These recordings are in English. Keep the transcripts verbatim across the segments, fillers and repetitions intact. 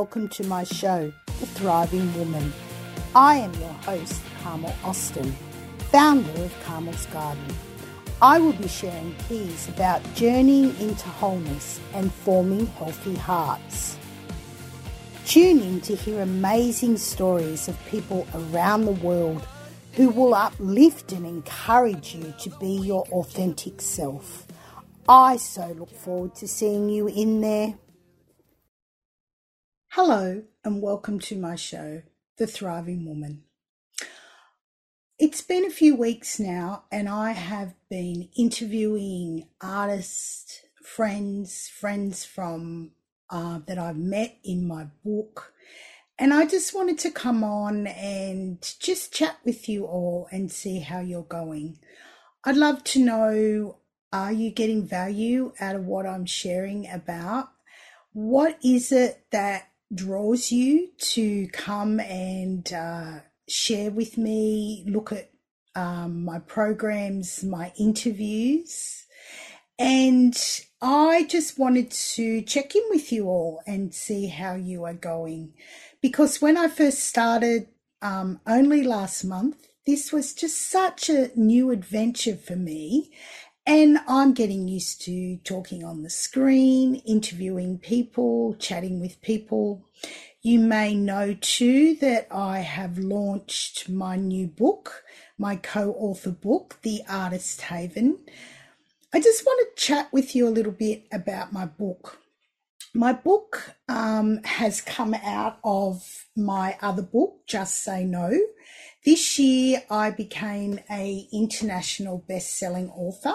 welcome to my show, The Thriving Woman. I am your host, Carmel Austin, founder of Carmel's Garden. I will be sharing keys about journeying into wholeness and forming healthy hearts. Tune in to hear amazing stories of people around the world who will uplift and encourage you to be your authentic self. I so look forward to seeing you in there. Hello and welcome to my show, The Thriving Woman. It's been a few weeks now and I have been interviewing artists, friends, friends from uh, that I've met in my book. And I just wanted to come on and just chat with you all and see how you're going. I'd love to know, are you getting value out of what I'm sharing about? What is it that draws you to come and uh, share with me, look at um, my programs, my interviews? And I just wanted to check in with you all and see how you are going. Because when I first started um, only last month, this was just such a new adventure for me. And I'm getting used to talking on the screen, interviewing people, chatting with people. You may know too that I have launched my new book, my co-author book, The Artist Haven. I just want to chat with you a little bit about my book. My book um, has come out of my other book, Just Say No. This year I became an international best-selling author,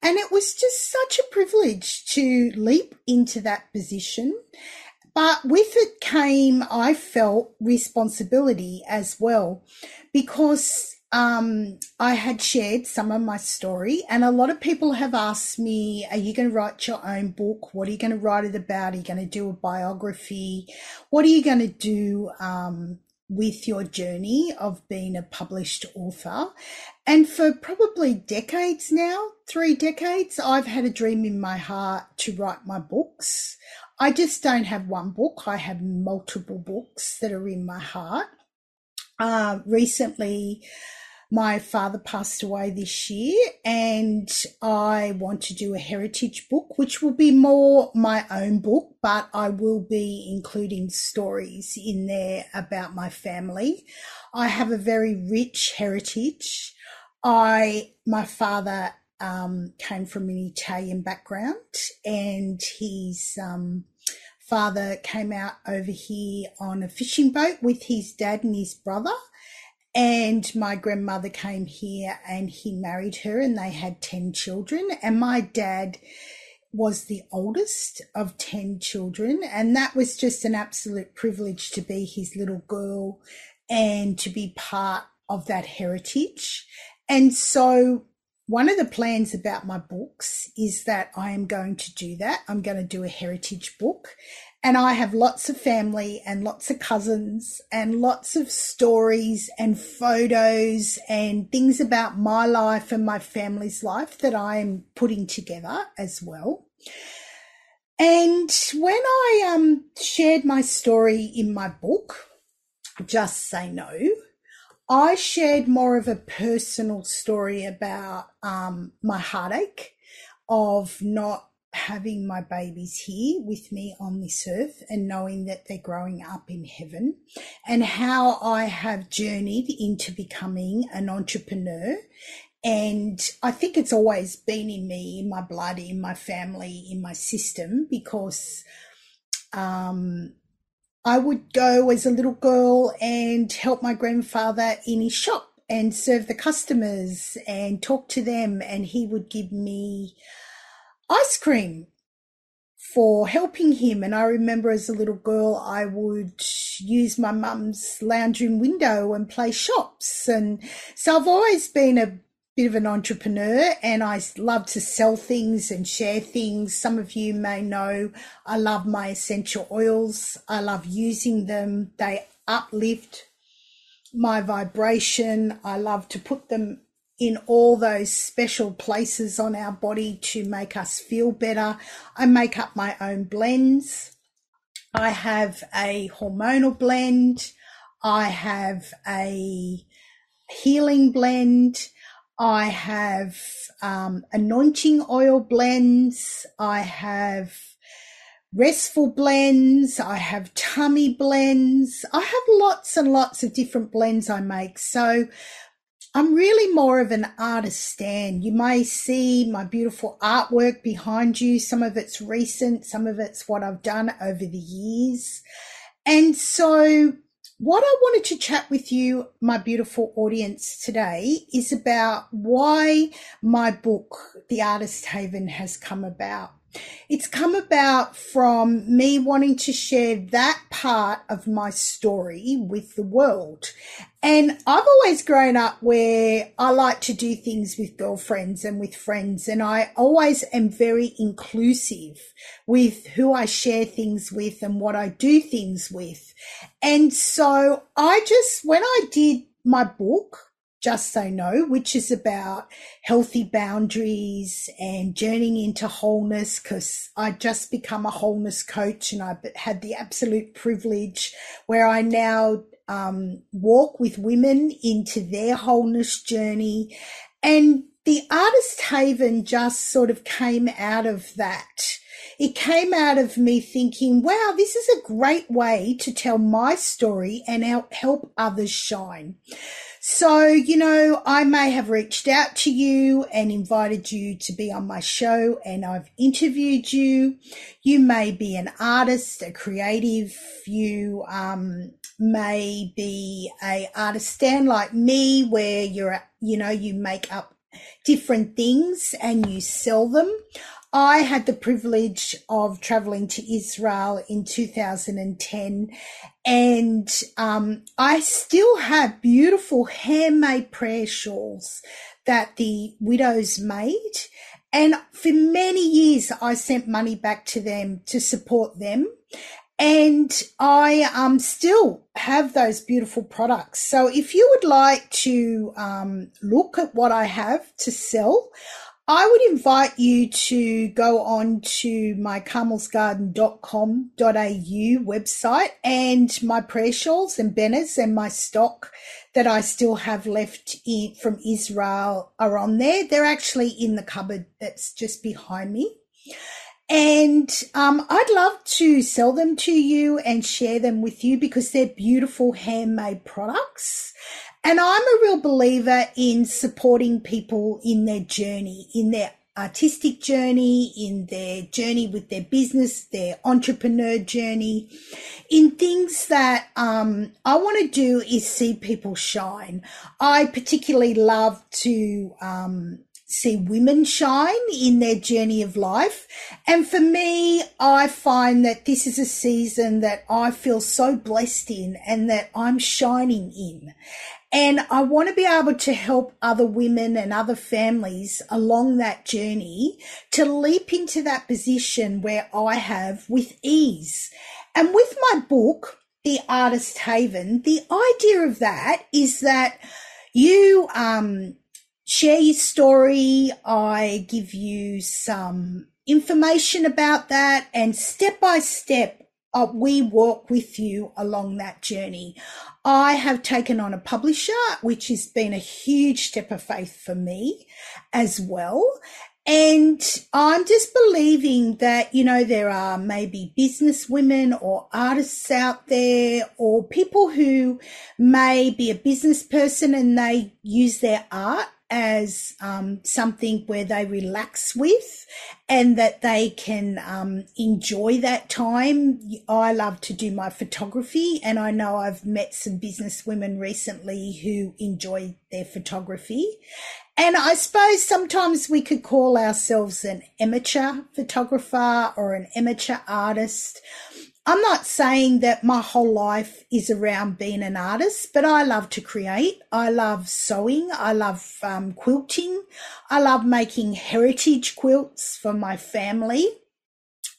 and it was just such a privilege to leap into that position. But with it came, I felt, responsibility as well, because um, I had shared some of my story, and a lot of people have asked me, are you going to write your own book? What are you going to write it about? Are you going to do a biography? What are you going to do um, with your journey of being a published author? And for probably decades now, three decades, I've had a dream in my heart to write my books. I just don't have one book. I have multiple books that are in my heart. Uh, recently, my father passed away this year, and I want to do a heritage book, which will be more my own book, but I will be including stories in there about my family. I have a very rich heritage. I, my father um, came from an Italian background, and he's... Um, father came out over here on a fishing boat with his dad and his brother, and my grandmother came here and he married her, and they had ten children, and my dad was the oldest of ten children, and that was just an absolute privilege to be his little girl and to be part of that heritage. And so one of the plans about my books is that I am going to do that. I'm going to do a heritage book, and I have lots of family and lots of cousins and lots of stories and photos and things about my life and my family's life that I am putting together as well. And when I um, shared my story in my book, Just Say No, I shared more of a personal story about um, my heartache of not having my babies here with me on this earth and knowing that they're growing up in heaven, and how I have journeyed into becoming an entrepreneur. And I think it's always been in me, in my blood, in my family, in my system, because um I would go as a little girl and help my grandfather in his shop and serve the customers and talk to them, and he would give me ice cream for helping him. And I remember as a little girl, I would use my mum's lounge room window and play shops. And so I've always been a bit of an entrepreneur, and I love to sell things and share things. Some of you may know I love my essential oils. I love using them. They uplift my vibration. I love to put them in all those special places on our body to make us feel better. I make up my own blends. I have a hormonal blend. I have a healing blend. I have um, anointing oil blends. I have restful blends. I have tummy blends. I have lots and lots of different blends I make. So I'm really more of an artist stand. You may see my beautiful artwork behind you. Some of it's recent, some of it's what I've done over the years. And so what I wanted to chat with you, my beautiful audience, today is about why my book, The Artist Haven, has come about. It's come about from me wanting to share that part of my story with the world. And I've always grown up where I like to do things with girlfriends and with friends, and I always am very inclusive with who I share things with and what I do things with. And so I just, when I did my book, Just Say No, which is about healthy boundaries and journeying into wholeness, because I just become a wholeness coach and I've had the absolute privilege where I now um, walk with women into their wholeness journey. And The Artist Haven just sort of came out of that. It came out of me thinking, wow, this is a great way to tell my story and help others shine. So, you know, I may have reached out to you and invited you to be on my show and I've interviewed you. You may be an artist, a creative. You um, may be a artist stand like me where you're, you know, you make up different things and you sell them. I had the privilege of traveling to Israel in two thousand ten, and um, I still have beautiful handmade prayer shawls that the widows made. And for many years, I sent money back to them to support them. And I um, still have those beautiful products. So if you would like to um, look at what I have to sell, I would invite you to go on to my carmels garden dot com dot a u website and my prayer shawls and banners and my stock that I still have left in, from Israel are on there. They're actually in the cupboard that's just behind me. And um, I'd love to sell them to you and share them with you because they're beautiful handmade products. And I'm a real believer in supporting people in their journey, in their artistic journey, in their journey with their business, their entrepreneur journey. In things that um, I want to do is see people shine. I particularly love to um, see women shine in their journey of life. And for me, I find that this is a season that I feel so blessed in and that I'm shining in. And I want to be able to help other women and other families along that journey to leap into that position where I have with ease. And with my book, The Artist Haven, the idea of that is that you um, share your story. I give you some information about that, and step by step, Uh, we walk with you along that journey. I have taken on a publisher, which has been a huge step of faith for me as well. And I'm just believing that, you know, there are maybe business women or artists out there or people who may be a business person and they use their art as um, something where they relax with and that they can um, enjoy that time. I love to do my photography, and I know I've met some business women recently who enjoy their photography. And I suppose sometimes we could call ourselves an amateur photographer or an amateur artist. I'm not saying that my whole life is around being an artist, but I love to create. I love sewing. I love um, quilting. I love making heritage quilts for my family.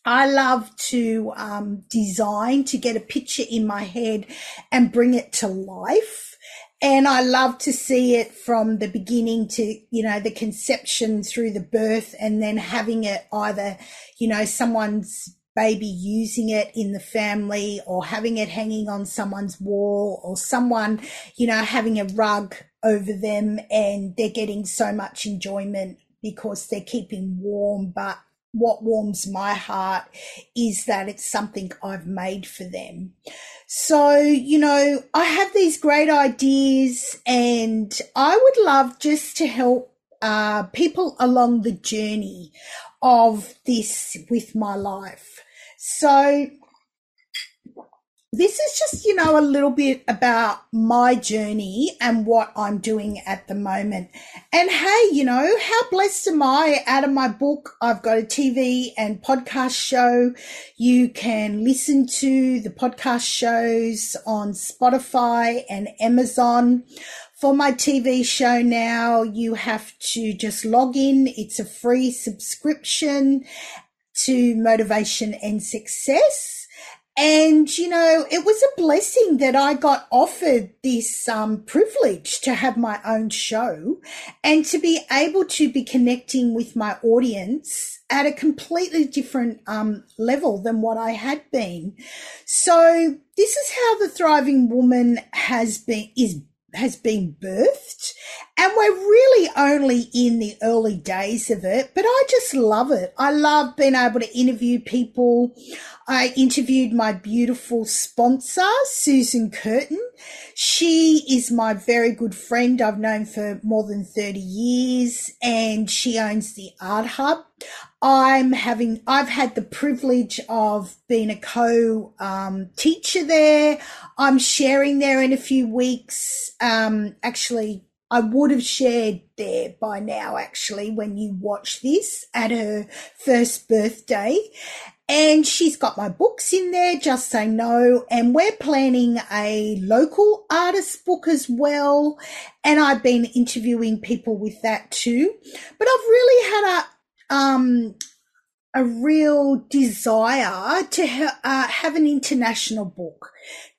I love to um, design, to get a picture in my head and bring it to life. And I love to see it from the beginning to, you know, the conception through the birth and then having it either, you know, someone's baby using it in the family or having it hanging on someone's wall or someone, you know, having a rug over them, and they're getting so much enjoyment because they're keeping warm. But what warms my heart is that it's something I've made for them. So, you know, I have these great ideas, and I would love just to help uh, people along the journey of this with my life. So this is just, you know, a little bit about my journey and what I'm doing at the moment. And hey, you know, how blessed am I? Out of my book, I've got a T V and podcast show. You can listen to the podcast shows on Spotify and Amazon. For my T V show now, you have to just log in. It's a free subscription to Motivation and Success. And, you know, it was a blessing that I got offered this um, privilege to have my own show and to be able to be connecting with my audience at a completely different um, level than what I had been. So this is how The Thriving Woman has been, is has been birthed, and we're really only in the early days of it, but I just love it. I love being able to interview people. I interviewed my beautiful sponsor, Susan Curtin. She is my very good friend. I've known for more than thirty years, and she owns the Art Hub. I'm having, I've had the privilege of being a co um, teacher there. I'm sharing there in a few weeks. Um, actually, I would have shared there by now, actually, when you watch this, at her first birthday. And she's got my books in there, Just Say No. And we're planning a local artist book as well. And I've been interviewing people with that too. But I've really had a, um, a real desire to ha- uh, have an international book,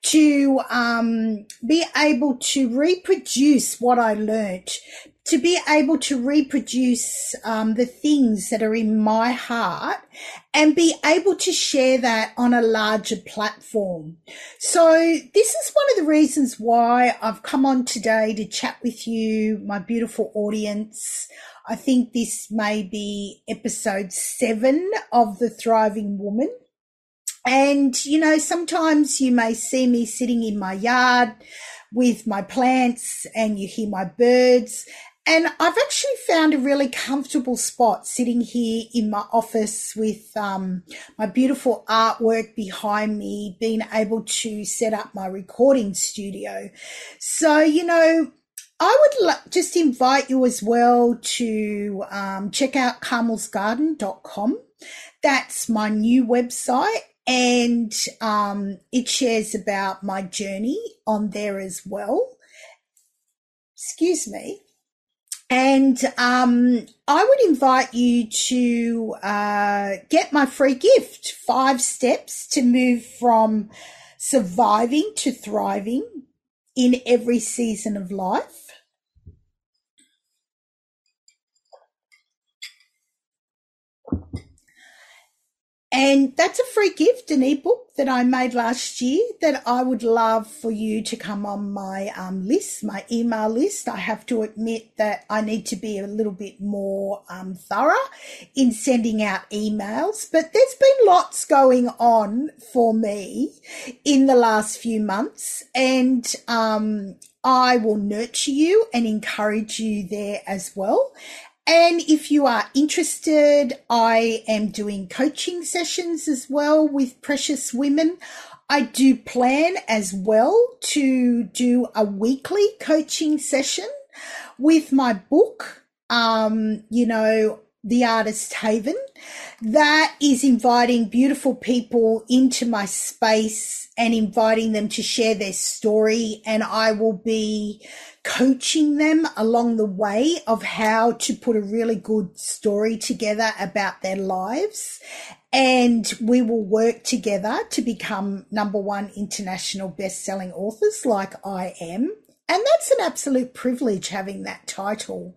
to um, be able to reproduce what I learnt, to be able to reproduce um, the things that are in my heart and be able to share that on a larger platform. So this is one of the reasons why I've come on today to chat with you, my beautiful audience. I think this may be episode seven of The Thriving Woman. And, you know, sometimes you may see me sitting in my yard with my plants and you hear my birds. And I've actually found a really comfortable spot sitting here in my office with um, my beautiful artwork behind me, being able to set up my recording studio. So, you know, I would lo- just invite you as well to um, check out carmels garden dot com. That's my new website. And um, it shares about my journey on there as well. Excuse me. And um, I would invite you to uh, get my free gift, Five Steps to Move from Surviving to Thriving in Every Season of Life. And that's a free gift, an ebook that I made last year that I would love for you to come on my um, list, my email list. I have to admit that I need to be a little bit more um, thorough in sending out emails, but there's been lots going on for me in the last few months, and um, I will nurture you and encourage you there as well. And if you are interested, I am doing coaching sessions as well with precious women. I do plan as well to do a weekly coaching session with my book, um, you know, The Artist Haven. That is inviting beautiful people into my space and inviting them to share their story, and I will be coaching them along the way of how to put a really good story together about their lives, and we will work together to become number one international best-selling authors like I am. And that's an absolute privilege having that title.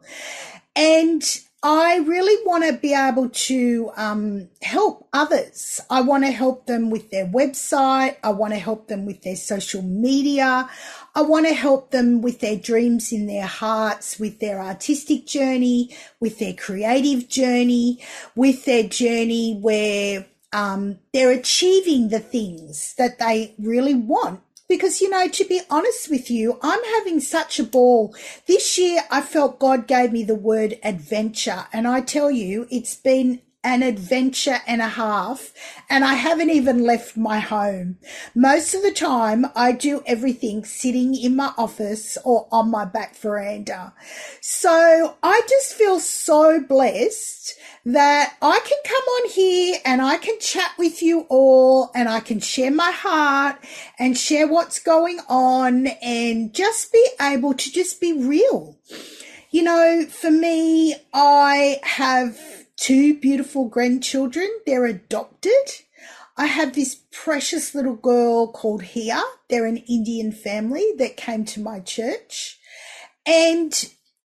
And I really want to be able to um, help others. I want to help them with their website. I want to help them with their social media. I want to help them with their dreams in their hearts, with their artistic journey, with their creative journey, with their journey where um, they're achieving the things that they really want. Because, you know, to be honest with you, I'm having such a ball. This year, I felt God gave me the word adventure. And I tell you, it's been an adventure and a half. And I haven't even left my home. Most of the time, I do everything sitting in my office or on my back veranda. So I just feel so blessed that I can come on here and I can chat with you all and I can share my heart and share what's going on and just be able to just be real. You know, for me, I have two beautiful grandchildren. They're adopted. I have this precious little girl called Hia. They're an Indian family that came to my church. And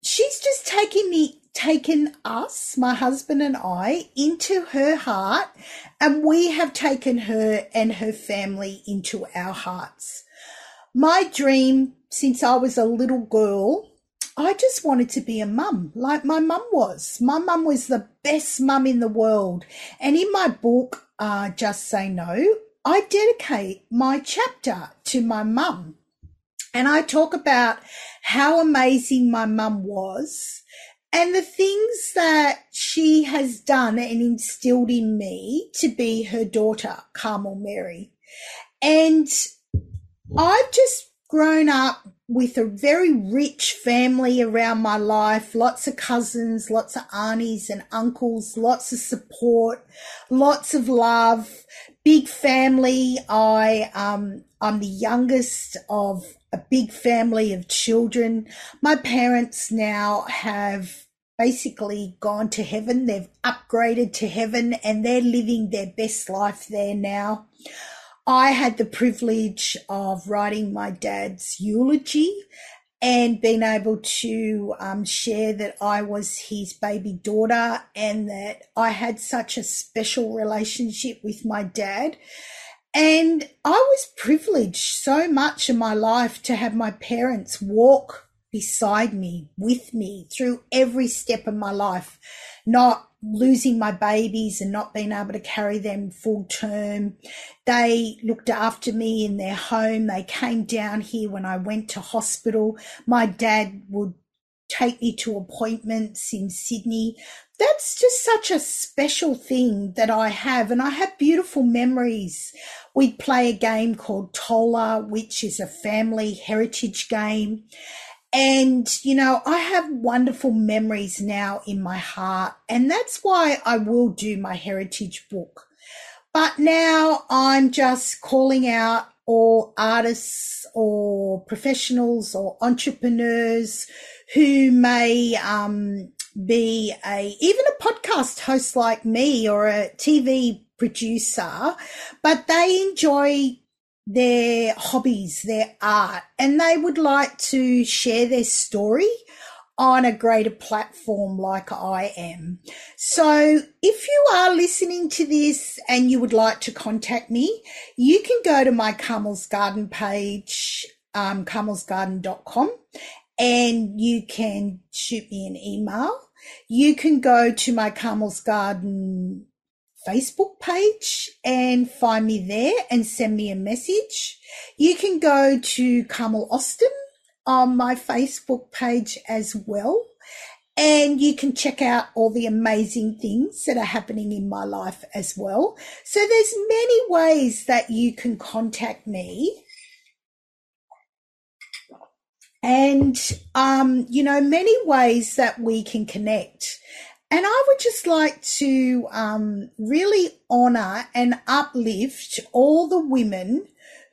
she's just taking me taken us, my husband and I, into her heart, and we have taken her and her family into our hearts. My dream since I was a little girl, I just wanted to be a mum like my mum was. My mum was the best mum in the world. And in my book, uh, Just Say No, I dedicate my chapter to my mum. And I talk about how amazing my mum was and the things that she has done and instilled in me to be her daughter, Carmel Mary. And I've just grown up with a very rich family around my life, lots of cousins, lots of aunties and uncles, lots of support, lots of love, big family. I, um, I'm the youngest of a big family of children. My parents now have basically gone to heaven. They've upgraded to heaven and they're living their best life there now. I had the privilege of writing my dad's eulogy and being able to um, share that I was his baby daughter and that I had such a special relationship with my dad. And I was privileged so much in my life to have my parents walk beside me, with me, through every step of my life, not losing my babies and not being able to carry them full term. They looked after me in their home. They came down here when I went to hospital. My dad would take me to appointments in Sydney. That's just such a special thing that I have, and I have beautiful memories. We play a game called Tola, which is a family heritage game. And, you know, I have wonderful memories now in my heart, and that's why I will do my heritage book. But now I'm just calling out all artists or professionals or entrepreneurs who may um, be a even a podcast host like me or a T V producer, but they enjoy their hobbies, their art, and they would like to share their story on a greater platform like I am. So if you are listening to this and you would like to contact me, you can go to my Carmel's Garden page, um, carmels garden dot com, and you can shoot me an email. You can go to my Carmel's Garden Facebook page and find me there and send me a message. You can go to Carmel Austin on my Facebook page as well, and you can check out all the amazing things that are happening in my life as well. So there's many ways that you can contact me. And, um, you know, many ways that we can connect. And I would just like to um, really honour and uplift all the women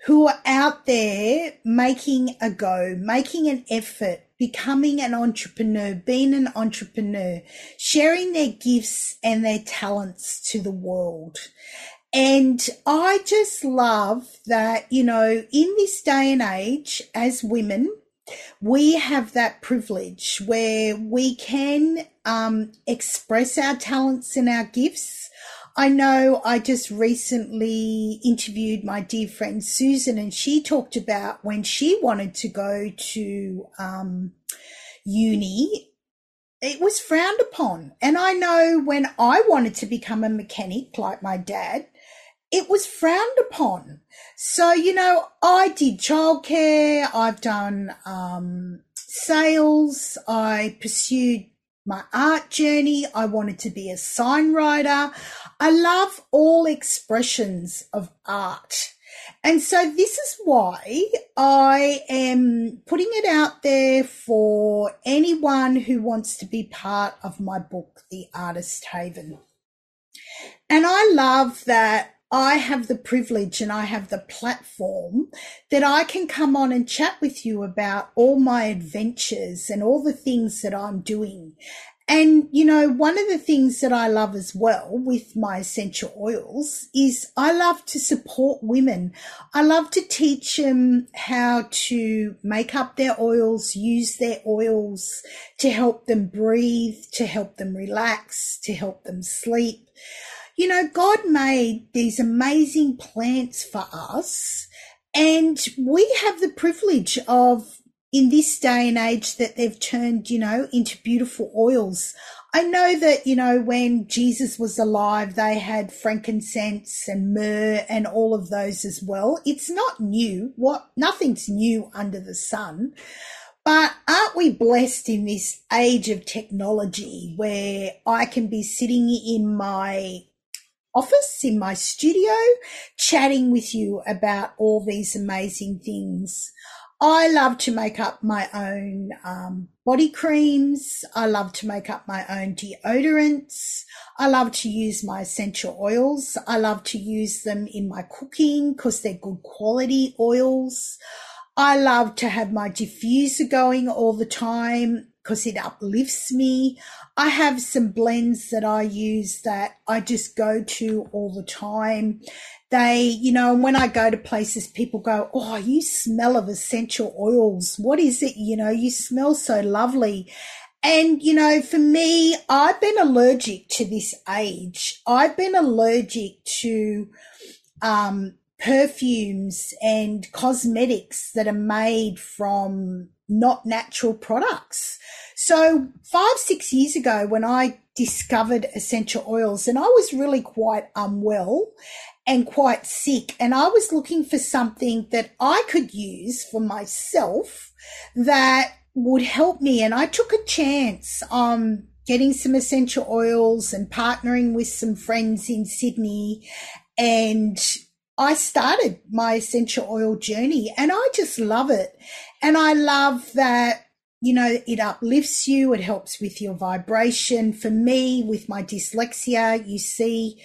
who are out there making a go, making an effort, becoming an entrepreneur, being an entrepreneur, sharing their gifts and their talents to the world. And I just love that, you know, in this day and age as women, we have that privilege where we can um, express our talents and our gifts. I know I just recently interviewed my dear friend Susan, and she talked about when she wanted to go to um, uni, it was frowned upon. And I know when I wanted to become a mechanic like my dad, it was frowned upon. So, you know, I did childcare, I've done um, sales, I pursued my art journey, I wanted to be a sign writer. I love all expressions of art. And so this is why I am putting it out there for anyone who wants to be part of my book, The Artist Haven. And I love that I have the privilege and I have the platform that I can come on and chat with you about all my adventures and all the things that I'm doing. And, you know, one of the things that I love as well with my essential oils is I love to support women. I love to teach them how to make up their oils, use their oils to help them breathe, to help them relax, to help them sleep. You know, God made these amazing plants for us, and we have the privilege of, in this day and age, that they've turned, you know, into beautiful oils. I know that, you know, when Jesus was alive, they had frankincense and myrrh and all of those as well. It's not new. What? Nothing's new under the sun. But aren't we blessed in this age of technology where I can be sitting in my office, in my studio, chatting with you about all these amazing things. I love to make up my own um, body creams. I love to make up my own deodorants. I love to use my essential oils. I love to use them in my cooking because they're good quality oils. I love to have my diffuser going all the time because it uplifts me. I have some blends that I use that I just go to all the time. They, you know, and when I go to places, people go, oh, you smell of essential oils. What is it? You know, you smell so lovely. And, you know, for me, I've been allergic to this age. I've been allergic to um, perfumes and cosmetics that are made from not natural products. So five, six years ago when I discovered essential oils, and I was really quite unwell and quite sick, and I was looking for something that I could use for myself that would help me. And I took a chance on getting some essential oils and partnering with some friends in Sydney, and I started my essential oil journey, and I just love it. And I love that, you know, it uplifts you. It helps with your vibration. For me, with my dyslexia, you see,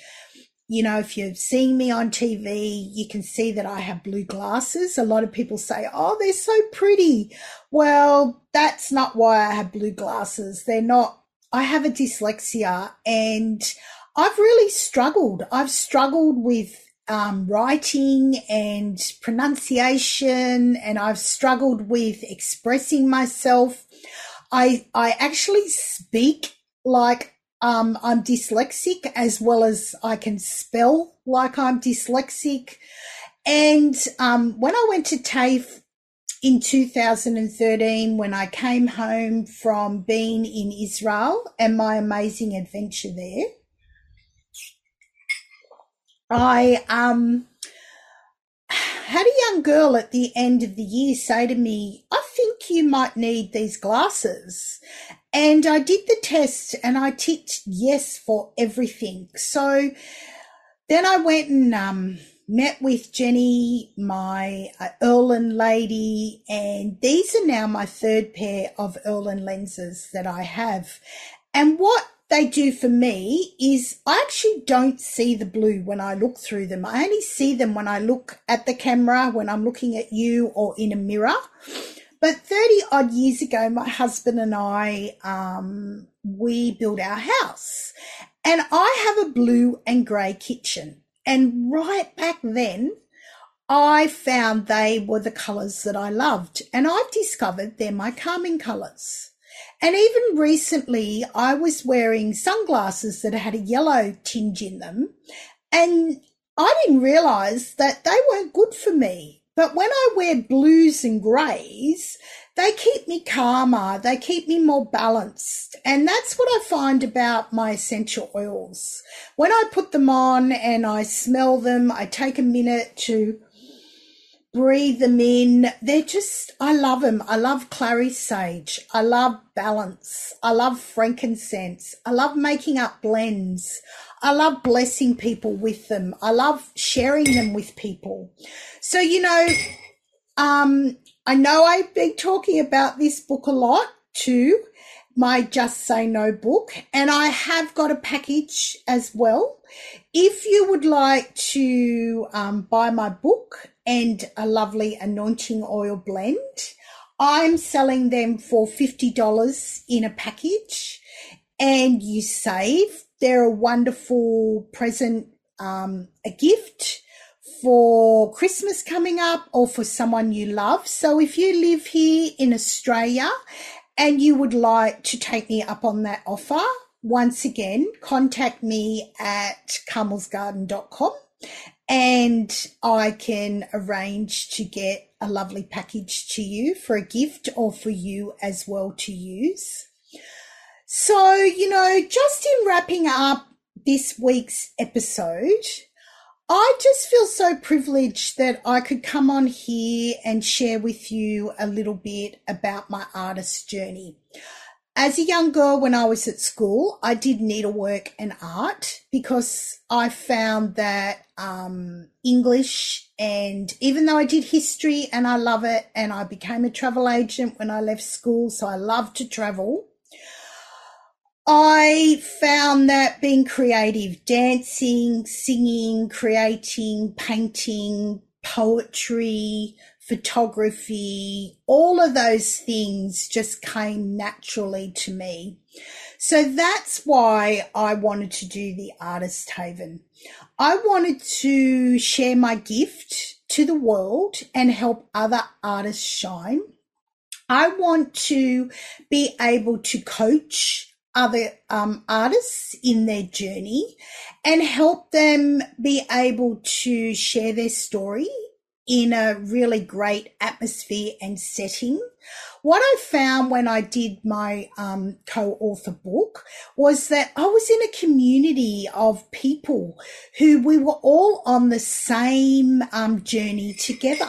you know, if you're seeing me on T V, you can see that I have blue glasses. A lot of people say, oh, they're so pretty. Well, that's not why I have blue glasses. They're not. I have a dyslexia, and I've really struggled. I've struggled with Um, writing and pronunciation, and I've struggled with expressing myself. I I actually speak like um, I'm dyslexic, as well as I can spell like I'm dyslexic. And um, when I went to TAFE in two thousand thirteen, when I came home from being in Israel and my amazing adventure there, I um, had a young girl at the end of the year say to me, I think you might need these glasses. And I did the test and I ticked yes for everything. So then I went and um, met with Jenny, my uh, Irlen lady, and these are now my third pair of Irlen lenses that I have. And what they do for me is I actually don't see the blue when I look through them. I only see them when I look at the camera, when I'm looking at you or in a mirror. But thirty odd years ago, my husband and I, um, we built our house, and I have a blue and grey kitchen. And right back then, I found they were the colours that I loved, and I've discovered they're my calming colours. And even recently, I was wearing sunglasses that had a yellow tinge in them, and I didn't realise that they weren't good for me. But when I wear blues and greys, they keep me calmer, they keep me more balanced. And that's what I find about my essential oils. When I put them on and I smell them, I take a minute to breathe them in. They're just, I love them. I love clary sage. I love balance. I love frankincense. I love making up blends. I love blessing people with them. I love sharing them with people. So, you know, um, I know I've been talking about this book a lot too, my Just Say No book, and I have got a package as well. If you would like to um, buy my book and a lovely anointing oil blend, I'm selling them for fifty dollars in a package, and you save. They're a wonderful present, um, a gift for Christmas coming up or for someone you love. So if you live here in Australia and you would like to take me up on that offer, once again, contact me at carmels garden dot com. And I can arrange to get a lovely package to you for a gift or for you as well to use. So, you know, just in wrapping up this week's episode, I just feel so privileged that I could come on here and share with you a little bit about my artist journey. As a young girl, when I was at school, I did needlework and art because I found that um, English, and even though I did history and I love it, and I became a travel agent when I left school, so I love to travel, I found that being creative, dancing, singing, creating, painting, poetry, photography, all of those things just came naturally to me. So that's why I wanted to do the Artist Haven. I wanted to share my gift to the world and help other artists shine. I want to be able to coach other um, artists in their journey and help them be able to share their story in a really great atmosphere and setting. What I found when I did my um, co-author book was that I was in a community of people who we were all on the same um, journey together.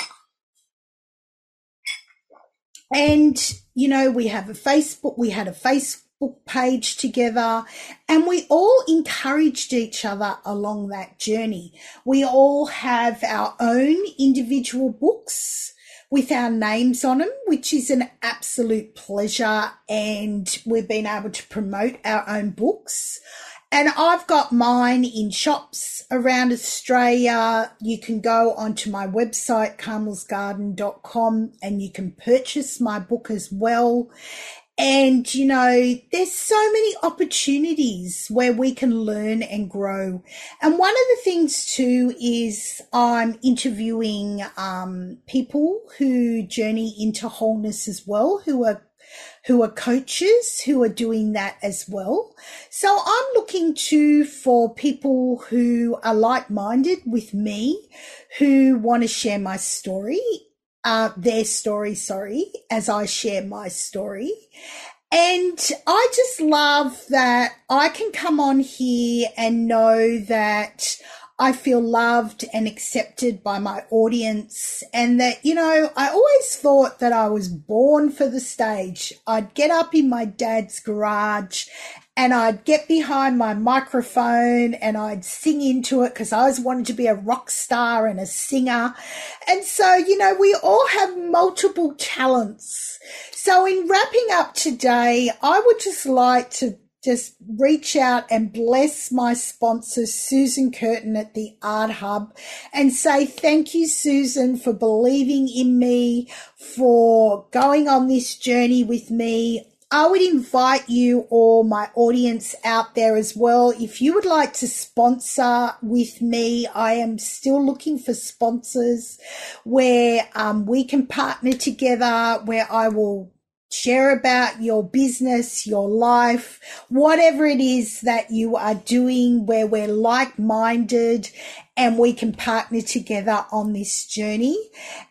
And, you know, we have a Facebook, we had a Facebook page together, and we all encouraged each other along that journey. We all have our own individual books with our names on them, which is an absolute pleasure, and we've been able to promote our own books. And I've got mine in shops around Australia. You can go onto my website, carmels garden dot com, and you can purchase my book as well. And, you know, there's so many opportunities where we can learn and grow. And one of the things too is I'm interviewing um, people who journey into wholeness as well, who are who are coaches, who are doing that as well. So I'm looking to for people who are like-minded with me, who want to share my story. Uh, their story, sorry, as I share my story. And I just love that I can come on here and know that I feel loved and accepted by my audience, and that, you know, I always thought that I was born for the stage. I'd get up in my dad's garage and I'd get behind my microphone and I'd sing into it because I always wanted to be a rock star and a singer. And so, you know, we all have multiple talents. So in wrapping up today, I would just like to just reach out and bless my sponsor, Susan Curtin at the Art Hub, and say thank you, Susan, for believing in me, for going on this journey with me. I would invite you or my audience out there as well, if you would like to sponsor with me, I am still looking for sponsors where um, we can partner together, where I will share about your business, your life, whatever it is that you are doing, where we're like-minded and we can partner together on this journey.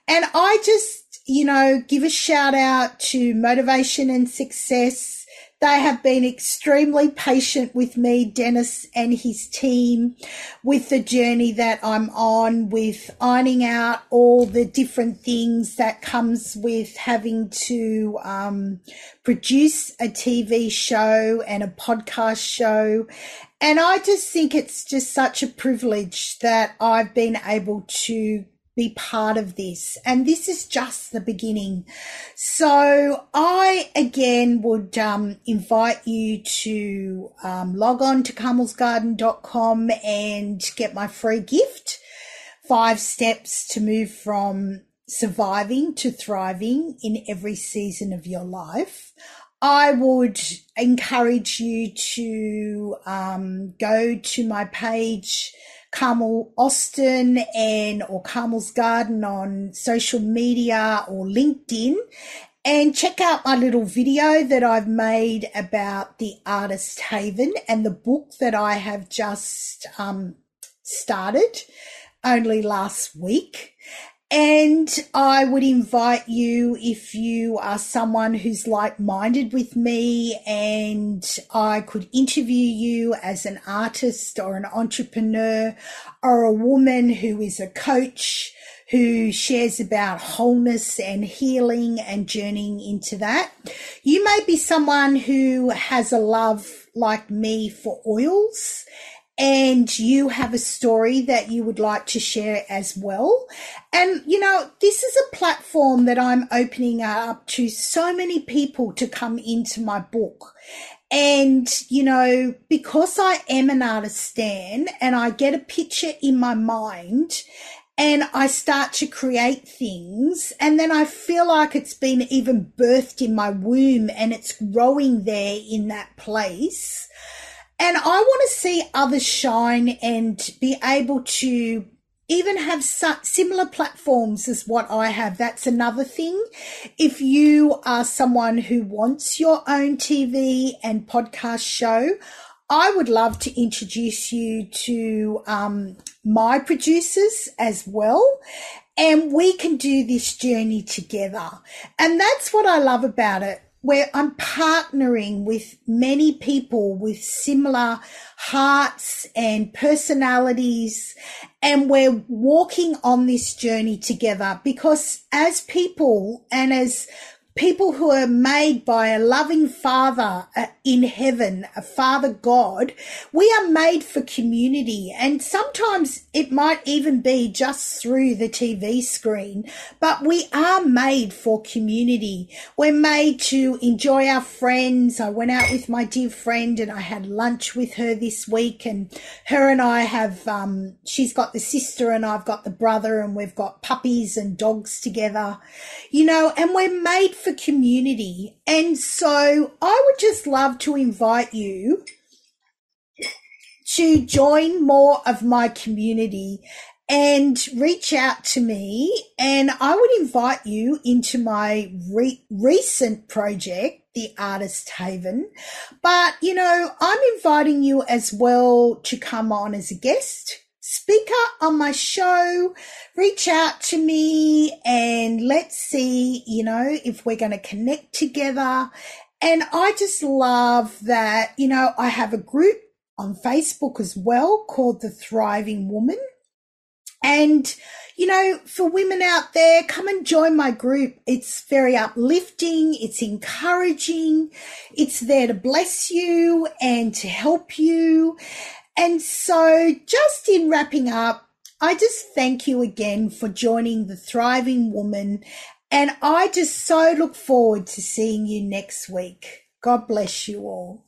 And I just, you know, give a shout out to Motivation and Success. They have been extremely patient with me, Dennis and his team, with the journey that I'm on, with ironing out all the different things that comes with having to um, produce a T V show and a podcast show. And I just think it's just such a privilege that I've been able to be part of this. And this is just the beginning. So I, again, would um, invite you to um, log on to carmels garden dot com and get my free gift, Five Steps to Move from Surviving to Thriving in Every Season of Your Life. I would encourage you to um, go to my page, Carmel Austin and or Carmel's Garden on social media or LinkedIn, and check out my little video that I've made about the Artist Haven and the book that I have just um, started only last week. And I would invite you, if you are someone who's like-minded with me and I could interview you as an artist or an entrepreneur or a woman who is a coach who shares about wholeness and healing and journeying into that. You may be someone who has a love like me for oils, and you have a story that you would like to share as well. And, you know, this is a platform that I'm opening up to so many people to come into my book. And, you know, because I am an artist, Dan, and I get a picture in my mind and I start to create things, and then I feel like it's been even birthed in my womb and it's growing there in that place. And I want to see others shine and be able to even have similar platforms as what I have. That's another thing. If you are someone who wants your own T V and podcast show, I would love to introduce you to um, my producers as well. And we can do this journey together. And that's what I love about it, where I'm partnering with many people with similar hearts and personalities, and we're walking on this journey together, because as people and as people who are made by a loving Father in heaven, a Father God, we are made for community. And sometimes it might even be just through the T V screen, but we are made for community. We're made to enjoy our friends. I went out with my dear friend and I had lunch with her this week, and her and I have, um, she's got the sister and I've got the brother, and we've got puppies and dogs together, you know, and we're made for for community. And so I would just love to invite you to join more of my community and reach out to me. And I would invite you into my re- recent project, The Artist Haven. But, you know, I'm inviting you as well to come on as a guest speaker on my show. Reach out to me and let's see, you know, if we're going to connect together. And I just love that, you know, I have a group on Facebook as well called The Thriving Woman. And, you know, for women out there, come and join my group. It's very uplifting. It's encouraging. It's there to bless you and to help you. And so just in wrapping up, I just thank you again for joining The Thriving Woman. And I just so look forward to seeing you next week. God bless you all.